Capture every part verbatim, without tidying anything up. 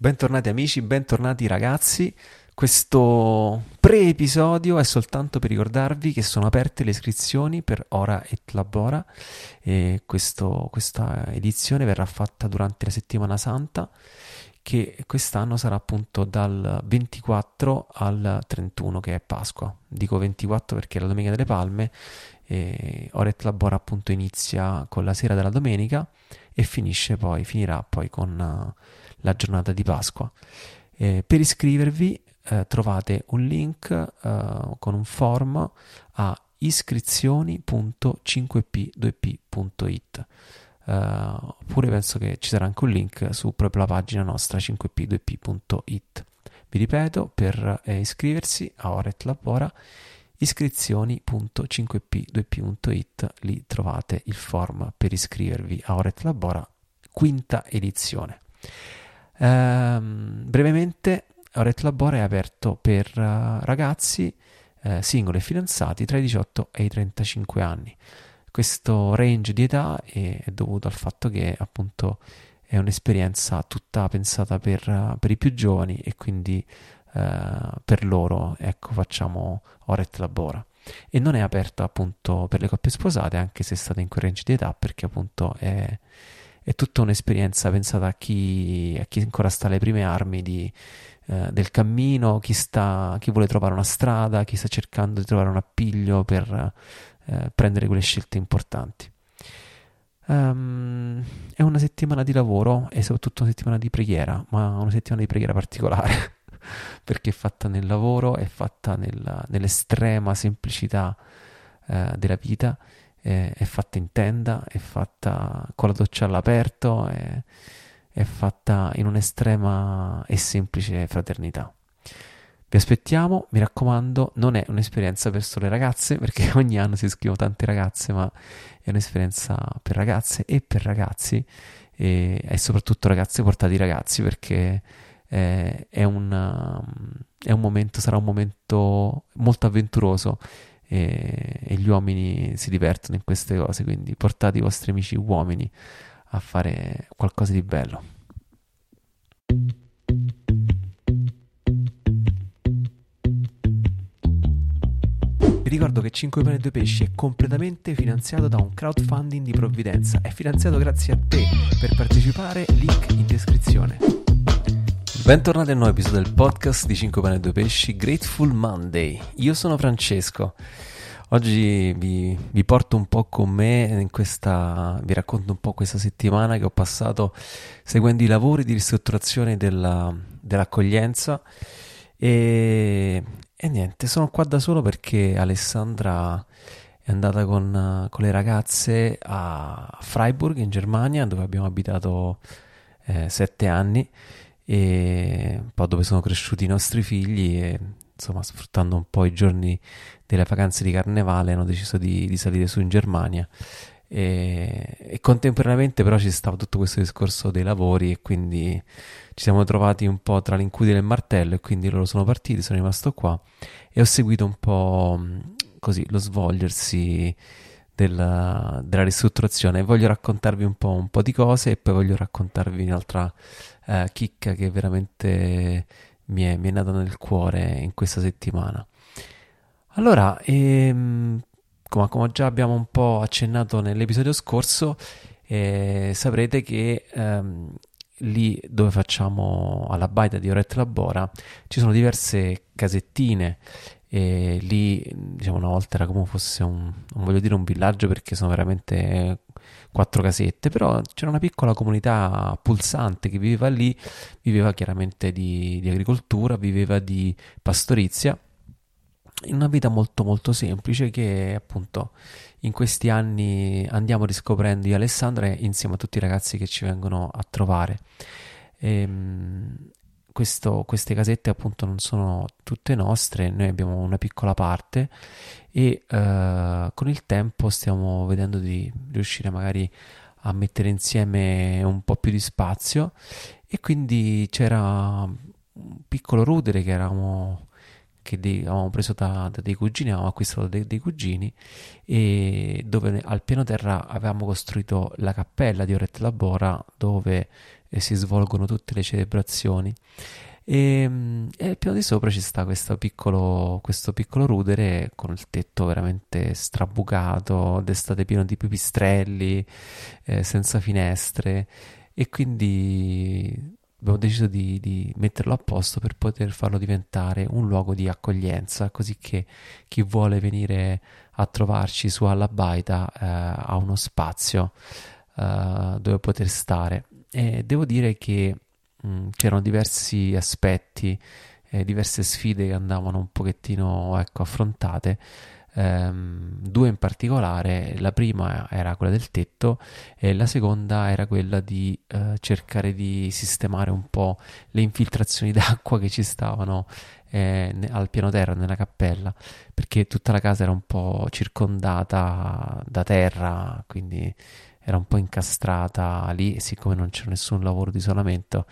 Bentornati amici, bentornati ragazzi. Questo pre-episodio è soltanto per ricordarvi che sono aperte le iscrizioni per Ora et Labora e questo, questa edizione verrà fatta durante la settimana santa, che quest'anno sarà appunto dal ventiquattro al trentuno, che è Pasqua. Dico ventiquattro perché è la Domenica delle Palme e Ora et Labora appunto inizia con la sera della domenica e finisce poi finirà poi con la giornata di Pasqua. Eh, per iscrivervi eh, trovate un link eh, con un form a iscrizioni punto cinque p due p punto it. Uh, oppure penso che ci sarà anche un link su proprio la pagina nostra cinque p due p punto it. Vi ripeto, per eh, iscriversi a Ora et Labora, iscrizioni punto cinque p due p punto it, lì trovate il form per iscrivervi a Ora et Labora, quinta edizione. Um, brevemente, Ora et Labora è aperto per uh, ragazzi, uh, singoli e fidanzati tra i diciotto e i trentacinque anni. Questo range di età è dovuto al fatto che appunto è un'esperienza tutta pensata per, per i più giovani e quindi eh, per loro, ecco, facciamo Ora et Labora. E non è aperta appunto per le coppie sposate, anche se state in quel range di età, perché appunto è, è tutta un'esperienza pensata a chi, a chi ancora sta alle prime armi di, eh, del cammino, chi, sta, chi vuole trovare una strada, chi sta cercando di trovare un appiglio per Eh, prendere quelle scelte importanti. Um, è una settimana di lavoro e soprattutto una settimana di preghiera, ma una settimana di preghiera particolare perché è fatta nel lavoro, è fatta nella, nell'estrema semplicità eh, della vita, eh, è fatta in tenda, è fatta con la doccia all'aperto, è, è fatta in un'estrema e semplice fraternità. Vi aspettiamo, mi raccomando, non è un'esperienza per sole ragazze, perché ogni anno si iscrivono tante ragazze, ma è un'esperienza per ragazze e per ragazzi, e, e soprattutto ragazze portate ai ragazzi, perché eh, è, una, è un momento, sarà un momento molto avventuroso e, e gli uomini si divertono in queste cose, quindi portate i vostri amici uomini a fare qualcosa di bello. Vi ricordo che cinque pani due pesci è completamente finanziato da un crowdfunding di provvidenza. È finanziato grazie a te. Per partecipare, link in descrizione. Bentornati al nuovo episodio del podcast di cinque pani due pesci, Grateful Monday. Io sono Francesco. Oggi vi, vi porto un po' con me in questa, vi racconto un po' questa settimana che ho passato seguendo i lavori di ristrutturazione della, dell'accoglienza. E, e niente, sono qua da solo perché Alessandra è andata con, con le ragazze a Freiburg in Germania, dove abbiamo abitato eh, sette anni, e un po' dove sono cresciuti i nostri figli, e insomma, sfruttando un po' i giorni delle vacanze di carnevale, hanno deciso di, di salire su in Germania. E, e contemporaneamente però ci stava tutto questo discorso dei lavori, e quindi ci siamo trovati un po' tra l'incudine e il martello, e quindi loro sono partiti, sono rimasto qua e ho seguito un po' così lo svolgersi della, della ristrutturazione. Voglio raccontarvi un po', un po' di cose, e poi voglio raccontarvi un'altra eh, chicca che veramente mi è, mi è nata nel cuore in questa settimana. Allora, ehm, Come, come già abbiamo un po' accennato nell'episodio scorso, eh, saprete che ehm, lì dove facciamo, alla baita di Ora et Labora, ci sono diverse casettine, e lì, diciamo, una volta era come fosse un, non voglio dire un villaggio perché sono veramente quattro casette, però c'era una piccola comunità pulsante che viveva lì, viveva chiaramente di, di agricoltura, viveva di pastorizia, in una vita molto molto semplice, che appunto in questi anni andiamo riscoprendo io e Alessandra insieme a tutti i ragazzi che ci vengono a trovare. E, questo, queste casette appunto non sono tutte nostre, noi abbiamo una piccola parte, e eh, con il tempo stiamo vedendo di riuscire magari a mettere insieme un po' più di spazio, e quindi c'era un piccolo rudere che eravamo che dei, avevamo preso da, da dei cugini, avevamo acquistato dei, dei cugini, e dove al piano terra avevamo costruito la cappella di Ora et Labora, dove e si svolgono tutte le celebrazioni. E, e al piano di sopra ci sta questo piccolo, questo piccolo rudere con il tetto veramente strabucato, d'estate pieno di pipistrelli, eh, senza finestre, e quindi abbiamo deciso di, di metterlo a posto per poter farlo diventare un luogo di accoglienza, così che chi vuole venire a trovarci su alla Baita eh, ha uno spazio eh, dove poter stare. E devo dire che c'erano diversi aspetti, eh, diverse sfide che andavano un pochettino ecco, affrontate, ehm, due in particolare. La prima era quella del tetto e la seconda era quella di eh, cercare di sistemare un po' le infiltrazioni d'acqua che ci stavano eh, al piano terra nella cappella, perché tutta la casa era un po' circondata da terra, quindi era un po' incastrata lì, e siccome non c'era nessun lavoro di isolamento,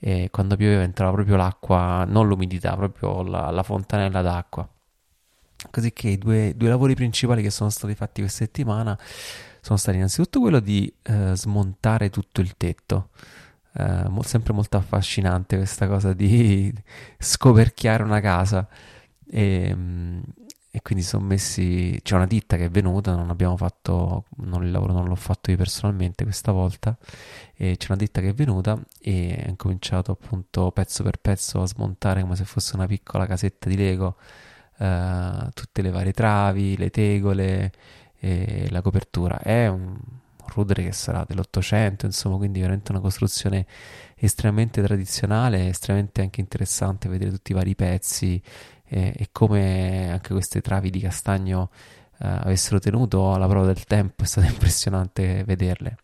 eh, quando pioveva entrava proprio l'acqua, non l'umidità, proprio la, la fontanella d'acqua. Così che i due, due lavori principali che sono stati fatti questa settimana sono stati innanzitutto quello di eh, smontare tutto il tetto. Eh, mo- sempre molto affascinante questa cosa di scoperchiare una casa. E, mh, e quindi sono messi, c'è una ditta che è venuta, non abbiamo fatto, non il lavoro non l'ho fatto io personalmente questa volta, e c'è una ditta che è venuta e ho cominciato appunto pezzo per pezzo a smontare come se fosse una piccola casetta di Lego, eh, tutte le varie travi, le tegole e la copertura. È un rudere che sarà dell'Ottocento, insomma, quindi veramente una costruzione estremamente tradizionale, estremamente anche interessante vedere tutti i vari pezzi e, e come anche queste travi di castagno eh, avessero tenuto alla prova del tempo. È stato impressionante vederle.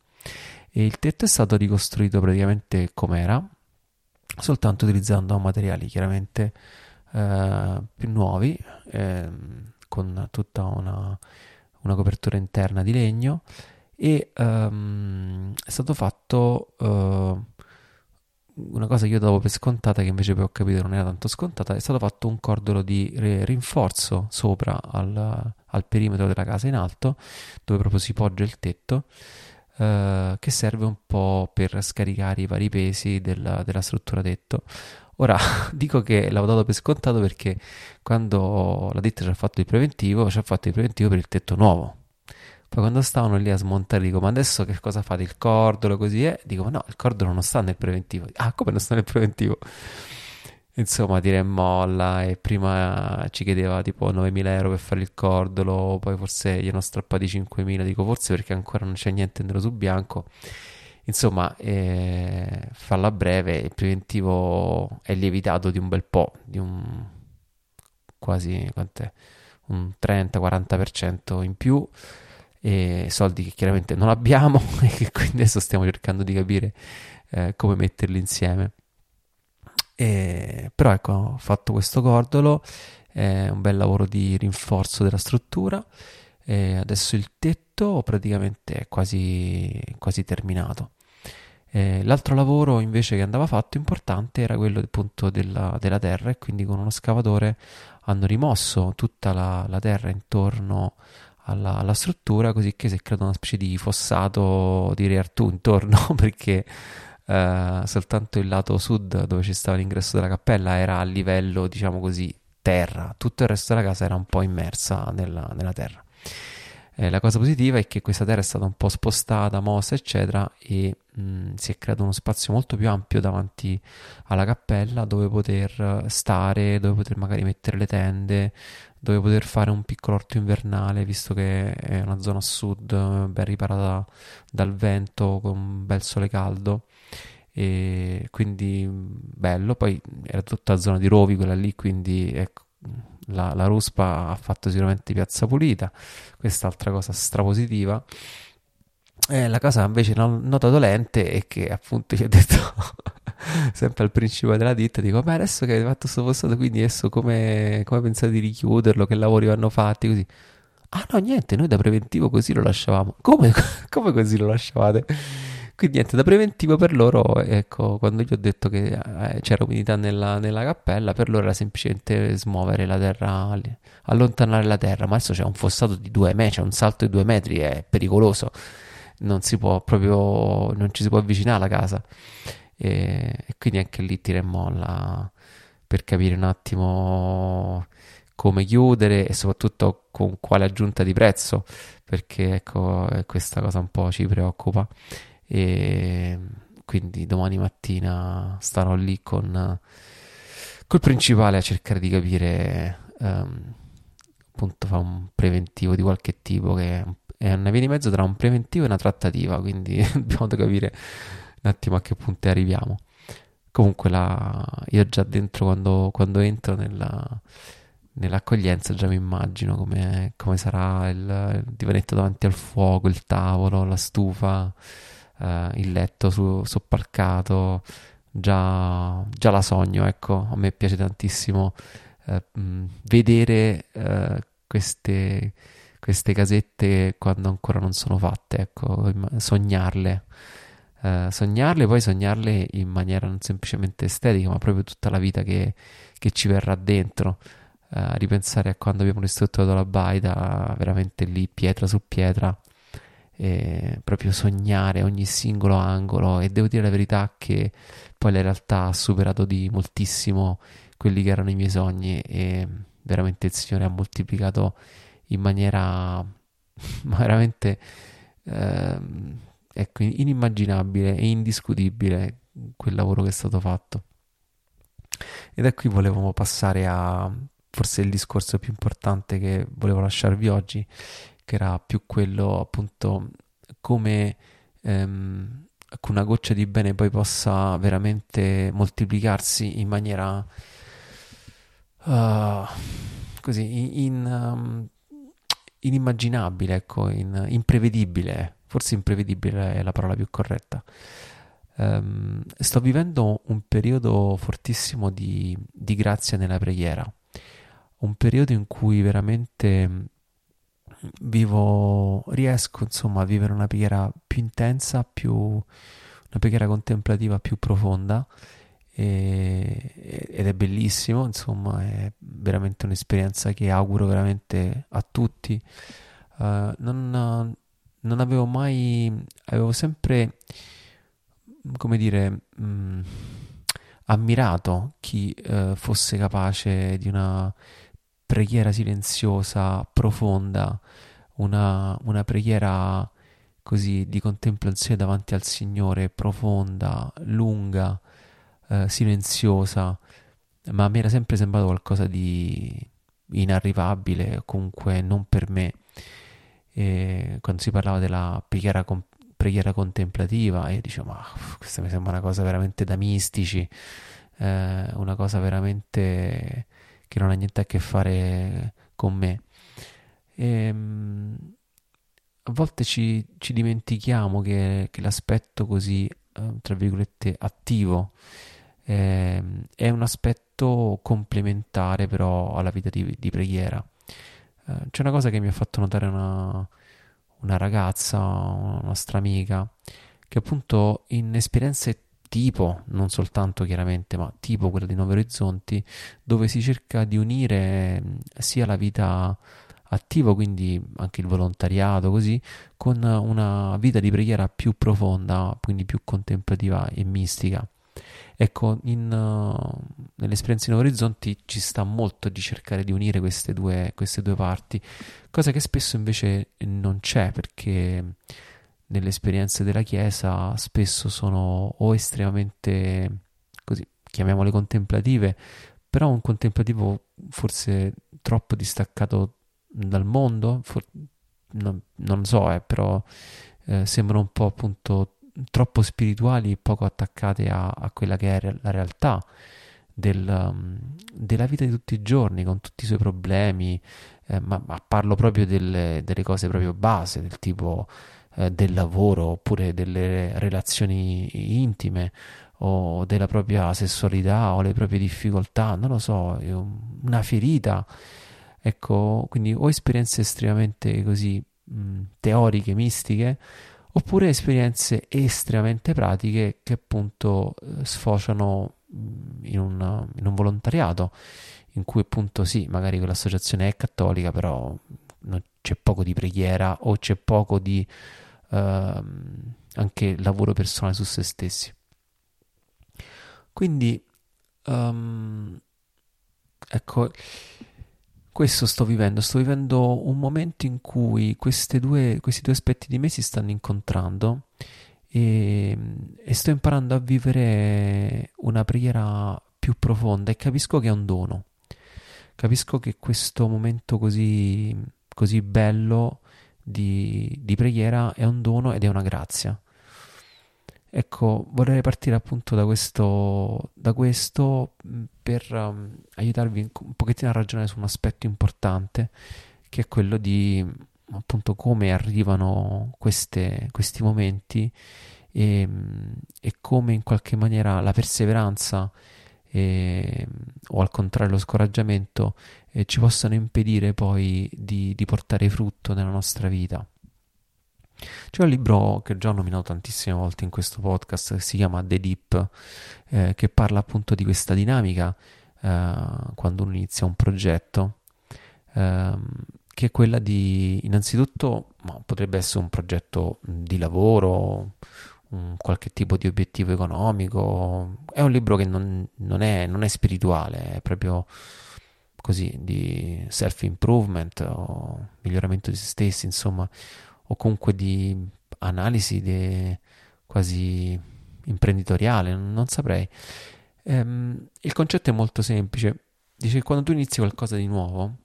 E il tetto è stato ricostruito praticamente com'era, soltanto utilizzando materiali chiaramente eh, più nuovi, eh, con tutta una, una copertura interna di legno, e um, è stato fatto uh, una cosa che io davo per scontata, che invece poi ho capito non era tanto scontata. È stato fatto un cordolo di rinforzo sopra al, al perimetro della casa in alto, dove proprio si poggia il tetto, uh, che serve un po' per scaricare i vari pesi della, della struttura tetto. Ora dico che l'avevo dato per scontato perché quando la ditta ci ha fatto il preventivo ci ha fatto il preventivo per il tetto nuovo. Poi quando stavano lì a smontare dico: ma adesso che cosa fate, il cordolo così è? Dico: ma no, il cordolo non sta nel preventivo. Ah, come non sta nel preventivo? Insomma, tira e molla, e prima ci chiedeva tipo novemila euro per fare il cordolo, poi forse gli hanno strappati cinquemila, dico forse perché ancora non c'è niente nero su bianco. Insomma, eh, falla breve, il preventivo è lievitato di un bel po', di un quasi, quant'è? Un trenta quaranta per cento in più, e soldi che chiaramente non abbiamo e che quindi adesso stiamo cercando di capire eh, come metterli insieme. E, però ecco, ho fatto questo cordolo, eh, un bel lavoro di rinforzo della struttura, e adesso il tetto praticamente è quasi, quasi terminato. E l'altro lavoro invece che andava fatto importante era quello appunto della, della terra, e quindi con uno scavatore hanno rimosso tutta la, la terra intorno Alla, alla struttura, così che si è creata una specie di fossato di Re Artù intorno, perché eh, soltanto il lato sud, dove ci stava l'ingresso della cappella, era a livello, diciamo così, terra. Tutto il resto della casa era un po' immersa nella, nella terra. Eh, la cosa positiva è che questa terra è stata un po' spostata, mossa eccetera, e mh, si è creato uno spazio molto più ampio davanti alla cappella, dove poter stare, dove poter magari mettere le tende, dove poter fare un piccolo orto invernale, visto che è una zona a sud ben riparata dal vento, con un bel sole caldo, e quindi bello. Poi era tutta zona di rovi quella lì, quindi ecco, la, la ruspa ha fatto sicuramente piazza pulita, quest'altra cosa strapositiva. Eh, la cosa invece no, nota dolente è che appunto gli ho detto sempre al principale della ditta, dico: beh, adesso che avete fatto questo fossato, quindi adesso come, come pensate di richiuderlo, che lavori vanno fatti così? Ah no, niente, noi da preventivo così lo lasciavamo. Come, come così lo lasciavate? Quindi niente, da preventivo per loro, ecco, quando gli ho detto che eh, c'era umidità nella, nella cappella, per loro era semplicemente smuovere la terra, allontanare la terra. Ma adesso c'è un fossato di due metri, c'è un salto di due metri, è pericoloso. non si può proprio, non ci si può avvicinare alla casa, e, e quindi anche lì tira e molla per capire un attimo come chiudere e soprattutto con quale aggiunta di prezzo, perché ecco, questa cosa un po' ci preoccupa. E quindi domani mattina starò lì con col principale a cercare di capire, um, appunto fa un preventivo di qualche tipo, che è una via di mezzo tra un preventivo e una trattativa, quindi dobbiamo capire un attimo a che punto arriviamo. Comunque la, io già dentro quando, quando entro nella, nell'accoglienza già mi immagino come, come sarà il, il divanetto davanti al fuoco, il tavolo, la stufa, Uh, il letto su, soppalcato, già, già la sogno, ecco. A me piace tantissimo uh, mh, vedere uh, queste, queste casette quando ancora non sono fatte, ecco, sognarle, uh, sognarle poi sognarle in maniera non semplicemente estetica, ma proprio tutta la vita che, che ci verrà dentro. Uh, ripensare a quando abbiamo ristrutturato la baita, veramente lì pietra su pietra, e proprio sognare ogni singolo angolo. E devo dire la verità che poi la realtà ha superato di moltissimo quelli che erano i miei sogni, e veramente il Signore ha moltiplicato in maniera veramente eh, ecco, inimmaginabile e indiscutibile quel lavoro che è stato fatto. E da qui volevamo passare a forse il discorso più importante che volevo lasciarvi oggi, che era più quello appunto come ehm, una goccia di bene poi possa veramente moltiplicarsi in maniera uh, così in, um, inimmaginabile, ecco, in, imprevedibile, forse imprevedibile è la parola più corretta. Um, sto vivendo un periodo fortissimo di, di grazia nella preghiera, un periodo in cui veramente vivo, riesco insomma a vivere una preghiera più intensa, più una preghiera contemplativa più profonda, e, ed è bellissimo, insomma è veramente un'esperienza che auguro veramente a tutti. Uh, non, non avevo mai, avevo sempre, come dire, mh, ammirato chi uh, fosse capace di una preghiera silenziosa, profonda, una, una preghiera così di contemplazione davanti al Signore, profonda, lunga, eh, silenziosa, ma mi era sempre sembrato qualcosa di inarrivabile, comunque non per me. E quando si parlava della preghiera, preghiera contemplativa, io dicevo, ma questa mi sembra una cosa veramente da mistici, eh, una cosa veramente che non ha niente a che fare con me. E, a volte ci, ci dimentichiamo che, che l'aspetto così, eh, tra virgolette, attivo eh, è un aspetto complementare però alla vita di, di preghiera. Eh, c'è una cosa che mi ha fatto notare una, una ragazza, una nostra amica, che appunto in esperienze tipo, non soltanto chiaramente, ma tipo quella di Nuovi Orizzonti, dove si cerca di unire sia la vita attiva, quindi anche il volontariato così, con una vita di preghiera più profonda, quindi più contemplativa e mistica. Ecco, in, uh, nell'esperienza di Nuovi Orizzonti ci sta molto di cercare di unire queste due, queste due parti, cosa che spesso invece non c'è, perché nelle esperienze della Chiesa spesso sono o estremamente, così chiamiamole contemplative, però un contemplativo forse troppo distaccato dal mondo, for- non, non so, eh, però eh, sembrano un po' appunto troppo spirituali e poco attaccate a, a quella che è la realtà del, um, della vita di tutti i giorni, con tutti i suoi problemi, eh, ma, ma parlo proprio delle, delle cose proprio base, del tipo del lavoro, oppure delle relazioni intime, o della propria sessualità, o le proprie difficoltà, non lo so, una ferita, ecco. Quindi o esperienze estremamente così mh, teoriche, mistiche, oppure esperienze estremamente pratiche che appunto sfociano in un, in un volontariato, in cui appunto sì, magari quell'associazione è cattolica, però non, c'è poco di preghiera, o c'è poco di ehm, anche lavoro personale su se stessi. Quindi um, ecco, questo sto vivendo, sto vivendo un momento in cui queste due, questi due aspetti di me si stanno incontrando e, e sto imparando a vivere una preghiera più profonda e capisco che è un dono, capisco che questo momento così, così bello di, di preghiera è un dono ed è una grazia. Ecco, vorrei partire appunto da questo, da questo per um, aiutarvi un pochettino a ragionare su un aspetto importante, che è quello di appunto come arrivano queste, questi momenti e, e come in qualche maniera la perseveranza e, o al contrario lo scoraggiamento eh, ci possano impedire poi di, di portare frutto nella nostra vita. C'è un libro che già ho nominato tantissime volte in questo podcast, che si chiama The Deep, eh, che parla appunto di questa dinamica eh, quando uno inizia un progetto, eh, che è quella di innanzitutto, ma potrebbe essere un progetto di lavoro, un qualche tipo di obiettivo economico. È un libro che non, non, è, non è spirituale, è proprio così, di self-improvement o miglioramento di se stessi, insomma, o comunque di analisi de... quasi imprenditoriale, non saprei. Ehm, il concetto è molto semplice. Dice che quando tu inizi qualcosa di nuovo,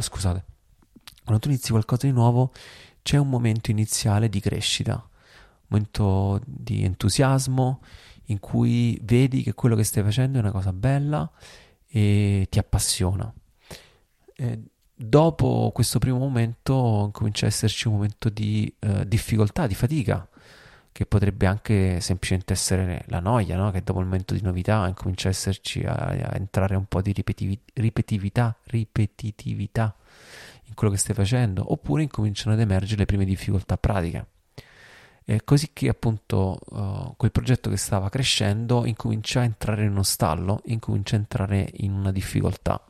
scusate, quando tu inizi qualcosa di nuovo c'è un momento iniziale di crescita, un momento di entusiasmo in cui vedi che quello che stai facendo è una cosa bella e ti appassiona. E dopo questo primo momento comincia ad esserci un momento di eh, difficoltà, di fatica, che potrebbe anche semplicemente essere la noia, no? Che dopo il momento di novità comincia ad esserci a, a entrare un po' di ripetivi, ripetività, ripetitività in quello che stai facendo, oppure incominciano ad emergere le prime difficoltà pratiche. E così che appunto uh, quel progetto che stava crescendo incomincia a entrare in uno stallo, incomincia a entrare in una difficoltà.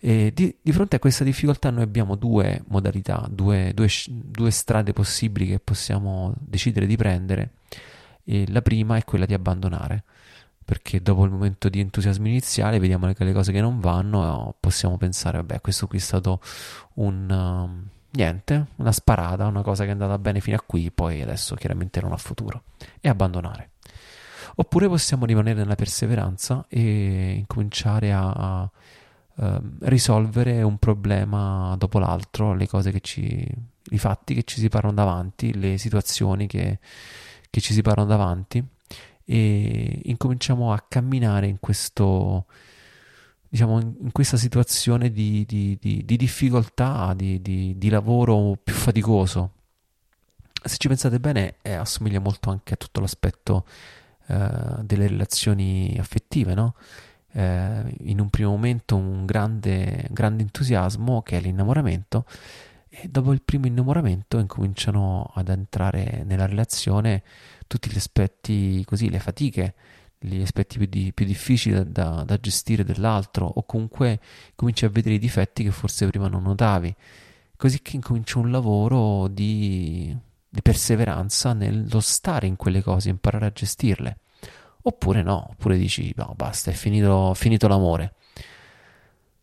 E di, di fronte a questa difficoltà noi abbiamo due modalità, due, due, due strade possibili che possiamo decidere di prendere. E la prima è quella di abbandonare, perché dopo il momento di entusiasmo iniziale vediamo le cose che non vanno, possiamo pensare vabbè, questo qui è stato un um, niente, una sparata, una cosa che è andata bene fino a qui, poi adesso chiaramente non ha futuro, e abbandonare. Oppure possiamo rimanere nella perseveranza e incominciare a, a risolvere un problema dopo l'altro, le cose che ci, i fatti che ci si parano davanti, le situazioni che, che ci si parano davanti, e incominciamo a camminare in questo, diciamo, in questa situazione di, di, di, di difficoltà, di, di, di lavoro più faticoso. Se ci pensate bene, eh, assomiglia molto anche a tutto l'aspetto eh, delle relazioni affettive, no? Eh, in un primo momento un grande, grande entusiasmo che è l'innamoramento, e dopo il primo innamoramento incominciano ad entrare nella relazione tutti gli aspetti, così, le fatiche, gli aspetti più, di, più difficili da, da, da gestire dell'altro, o comunque cominci a vedere i difetti che forse prima non notavi, così che incomincia un lavoro di, di perseveranza nello stare in quelle cose, imparare a gestirle. Oppure no, oppure dici no, basta, è finito, finito l'amore.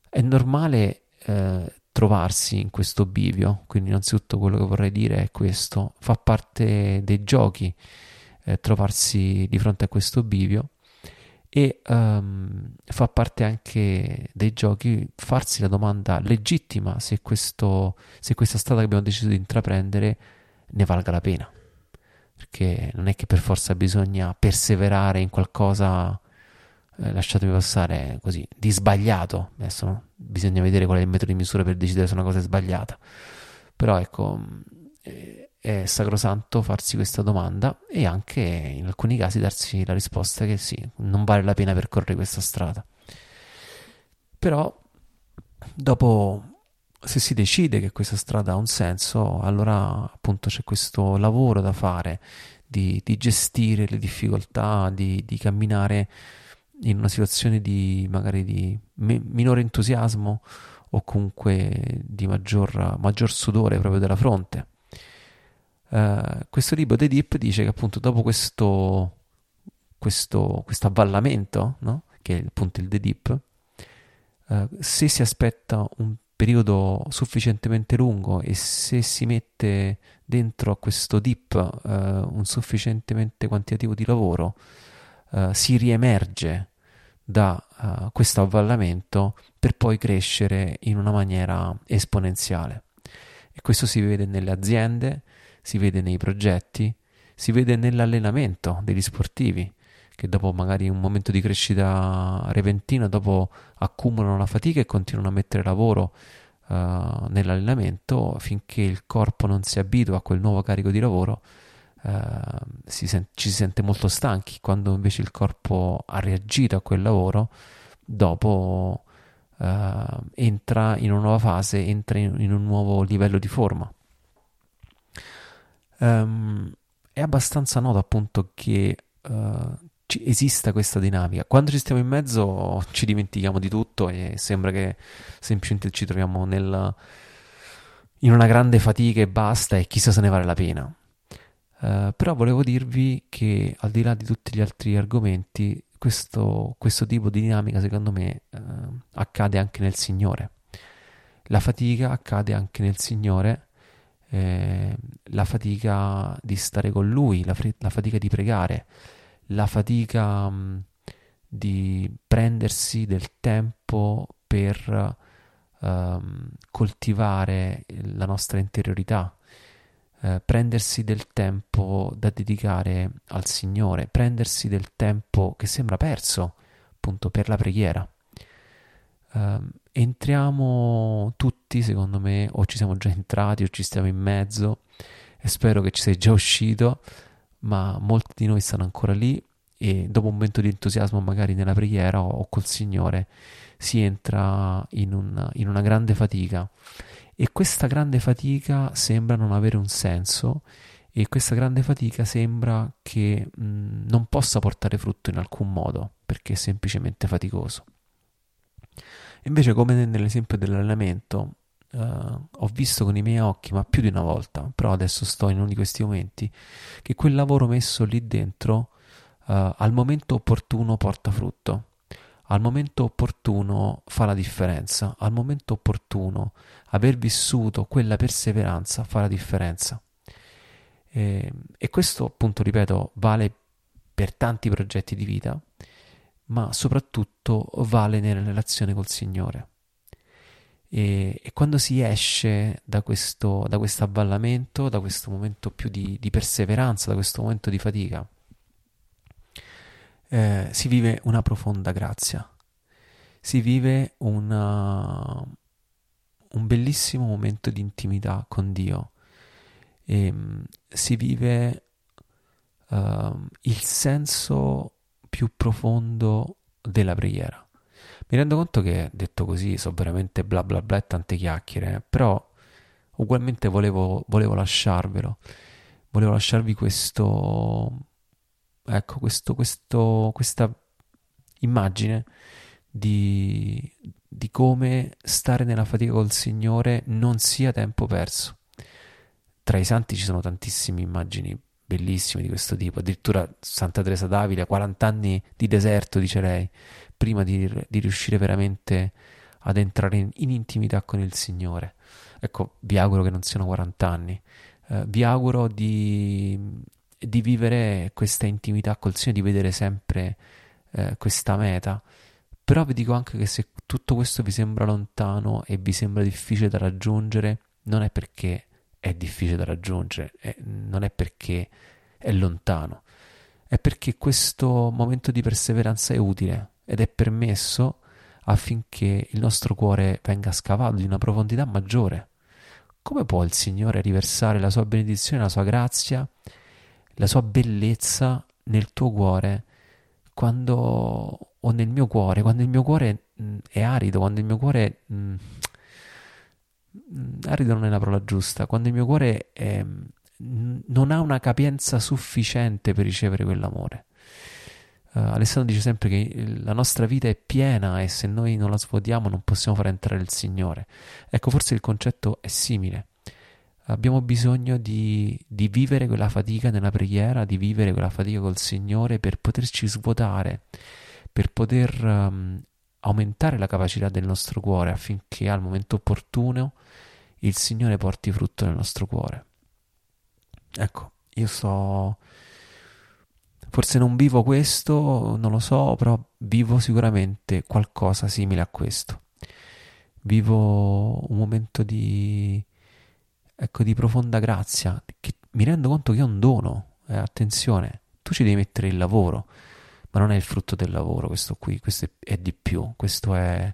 È normale eh, trovarsi in questo bivio, quindi innanzitutto quello che vorrei dire è questo, fa parte dei giochi eh, trovarsi di fronte a questo bivio, e um, fa parte anche dei giochi farsi la domanda legittima se, questo, se questa strada che abbiamo deciso di intraprendere ne valga la pena. Perché non è che per forza bisogna perseverare in qualcosa, eh, lasciatemi passare così, di sbagliato. Adesso no? Bisogna vedere qual è il metodo di misura per decidere se una cosa è sbagliata. Però ecco, è sacrosanto farsi questa domanda e anche in alcuni casi darsi la risposta che sì, non vale la pena percorrere questa strada. Però dopo, se si decide che questa strada ha un senso, allora appunto c'è questo lavoro da fare di, di gestire le difficoltà, di, di camminare in una situazione di magari di me, minore entusiasmo o comunque di maggior, maggior sudore proprio della fronte. Uh, questo libro The Deep dice che appunto dopo questo questo questo avvallamento, no? Che è appunto il The Deep, uh, se si aspetta un periodo sufficientemente lungo e se si mette dentro a questo Deep uh, un sufficientemente quantitativo di lavoro, uh, si riemerge da uh, questo avvallamento per poi crescere in una maniera esponenziale. E questo si vede nelle aziende, si vede nei progetti, si vede nell'allenamento degli sportivi che dopo magari un momento di crescita repentina, dopo accumulano la fatica e continuano a mettere lavoro uh, nell'allenamento finché il corpo non si abitua a quel nuovo carico di lavoro, uh, si sen- ci si sente molto stanchi. Quando invece il corpo ha reagito a quel lavoro, dopo uh, entra in una nuova fase, entra in, in un nuovo livello di forma. Um, è abbastanza noto appunto che uh, ci esista questa dinamica. Quando ci stiamo in mezzo ci dimentichiamo di tutto e sembra che semplicemente ci troviamo nel, in una grande fatica e basta, e chissà se ne vale la pena. Uh, però volevo dirvi che al di là di tutti gli altri argomenti, questo, questo tipo di dinamica secondo me uh, accade anche nel Signore. La fatica accade anche nel Signore. Eh, la fatica di stare con Lui, la, fre- la fatica di pregare, la fatica mh, di prendersi del tempo per ehm, coltivare la nostra interiorità, eh, prendersi del tempo da dedicare al Signore, prendersi del tempo che sembra perso appunto per la preghiera. Eh, entriamo tutti, secondo me, o ci siamo già entrati o ci stiamo in mezzo, e spero che ci sei già uscito, ma molti di noi stanno ancora lì, e dopo un momento di entusiasmo magari nella preghiera o, o col Signore si entra in, un, in una grande fatica, e questa grande fatica sembra non avere un senso, e questa grande fatica sembra che mh, non possa portare frutto in alcun modo, perché è semplicemente faticoso. Invece, come nell'esempio dell'allenamento, eh, ho visto con i miei occhi, ma più di una volta, però adesso sto in uno di questi momenti, che quel lavoro messo lì dentro eh, al momento opportuno porta frutto, al momento opportuno fa la differenza, al momento opportuno aver vissuto quella perseveranza fa la differenza. E, e questo, appunto, ripeto, vale per tanti progetti di vita, ma soprattutto vale nella relazione col Signore. E, e quando si esce da questo da questo avvallamento, da questo momento più di, di perseveranza, da questo momento di fatica, eh, si vive una profonda grazia, si vive una, un bellissimo momento di intimità con Dio, e, si vive uh, il senso più profondo della preghiera. Mi rendo conto che, detto così, so veramente bla bla bla e tante chiacchiere, eh? Però ugualmente volevo, volevo lasciarvelo, volevo lasciarvi questo, ecco, questo, questo, questa immagine di, di come stare nella fatica col Signore non sia tempo perso. Tra i santi ci sono tantissime immagini bellissimi di questo tipo, addirittura Santa Teresa d'Avila, quaranta anni di deserto, dice lei, prima di, di riuscire veramente ad entrare in, in intimità con il Signore. Ecco, vi auguro che non siano quaranta anni, eh, vi auguro di, di vivere questa intimità col Signore, di vedere sempre eh, questa meta. Però vi dico anche che se tutto questo vi sembra lontano e vi sembra difficile da raggiungere, non è perché è difficile da raggiungere, è, non è perché è lontano, è perché questo momento di perseveranza è utile ed è permesso affinché il nostro cuore venga scavato di una profondità maggiore. Come può il Signore riversare la sua benedizione, la sua grazia, la sua bellezza nel tuo cuore, quando, o nel mio cuore, quando il mio cuore mh, è arido, quando il mio cuore... Mh, arido non è la parola giusta, quando il mio cuore è, non ha una capienza sufficiente per ricevere quell'amore. uh, Alessandro dice sempre che la nostra vita è piena e se noi non la svuotiamo non possiamo far entrare il Signore. Ecco, forse il concetto è simile. abbiamo bisogno di, di vivere quella fatica nella preghiera, di vivere quella fatica col Signore per poterci svuotare, per poter um, aumentare la capacità del nostro cuore affinché al momento opportuno il Signore porti frutto nel nostro cuore. Ecco, io so, forse non vivo questo, non lo so, però vivo sicuramente qualcosa simile a questo. Vivo un momento di, ecco, di profonda grazia, che mi rendo conto che è un dono. Eh, attenzione, tu ci devi mettere il lavoro, ma non è il frutto del lavoro questo qui, questo è di più, questo è,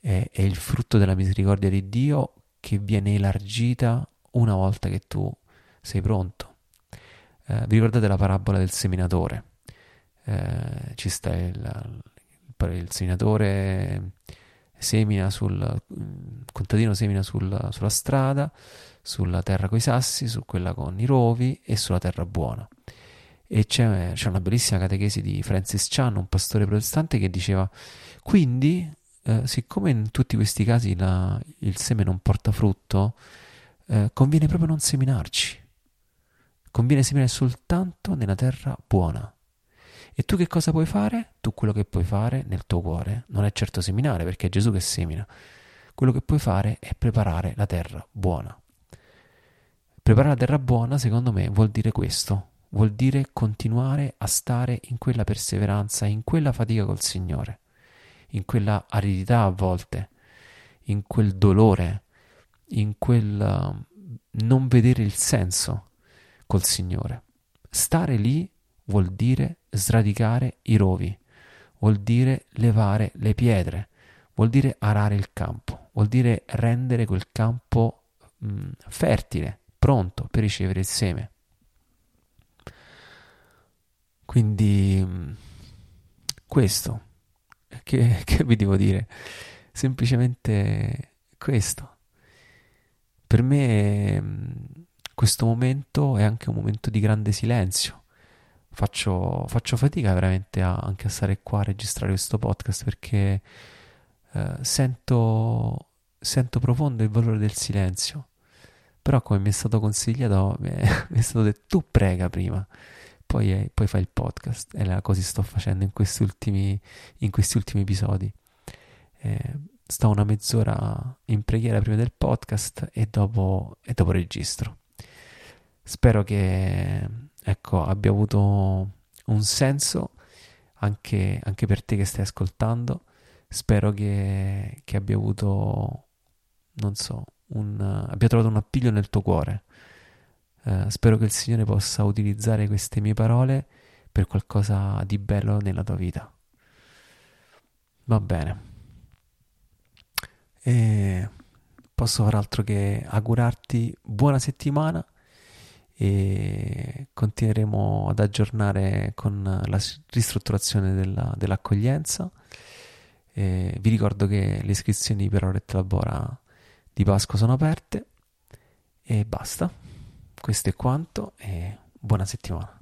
è, è il frutto della misericordia di Dio che viene elargita una volta che tu sei pronto. Eh, vi ricordate la parabola del seminatore? Eh, ci sta il, il, il seminatore semina sul il contadino semina sul, sulla strada, sulla terra coi sassi, su quella con i rovi e sulla terra buona. E c'è, c'è una bellissima catechesi di Francis Chan, un pastore protestante, che diceva: quindi, eh, siccome in tutti questi casi la, il seme non porta frutto, eh, conviene proprio non seminarci. Conviene seminare soltanto nella terra buona. E tu che cosa puoi fare? Tu quello che puoi fare nel tuo cuore non è certo seminare, perché è Gesù che semina. Quello che puoi fare è preparare la terra buona. Preparare la terra buona, secondo me, vuol dire questo. Vuol dire continuare a stare in quella perseveranza, in quella fatica col Signore, in quella aridità a volte, in quel dolore, in quel non vedere il senso col Signore. Stare lì vuol dire sradicare i rovi, vuol dire levare le pietre, vuol dire arare il campo, vuol dire rendere quel campo mh, fertile, pronto per ricevere il seme. Quindi mh, questo che, che vi devo dire, semplicemente questo per me. mh, Questo momento è anche un momento di grande silenzio. Faccio, faccio fatica veramente a, anche a stare qua a registrare questo podcast, perché eh, sento, sento profondo il valore del silenzio. Però, come mi è stato consigliato, mi è, mi è stato detto: tu prega prima, poi, eh, poi fai il podcast. E la cosa sto facendo in questi ultimi, in questi ultimi episodi. Eh, sto una mezz'ora in preghiera prima del podcast e dopo, e dopo registro. Spero che, ecco, abbia avuto un senso anche, anche per te che stai ascoltando. Spero che, che abbia avuto, non so, un, abbia trovato un appiglio nel tuo cuore. Eh, spero che il Signore possa utilizzare queste mie parole per qualcosa di bello nella tua vita. Va bene. E posso far altro che augurarti buona settimana. E continueremo ad aggiornare con la ristrutturazione della, dell'accoglienza. E vi ricordo che le iscrizioni per Ora et Labora di Pasqua sono aperte. E basta, questo è quanto e buona settimana.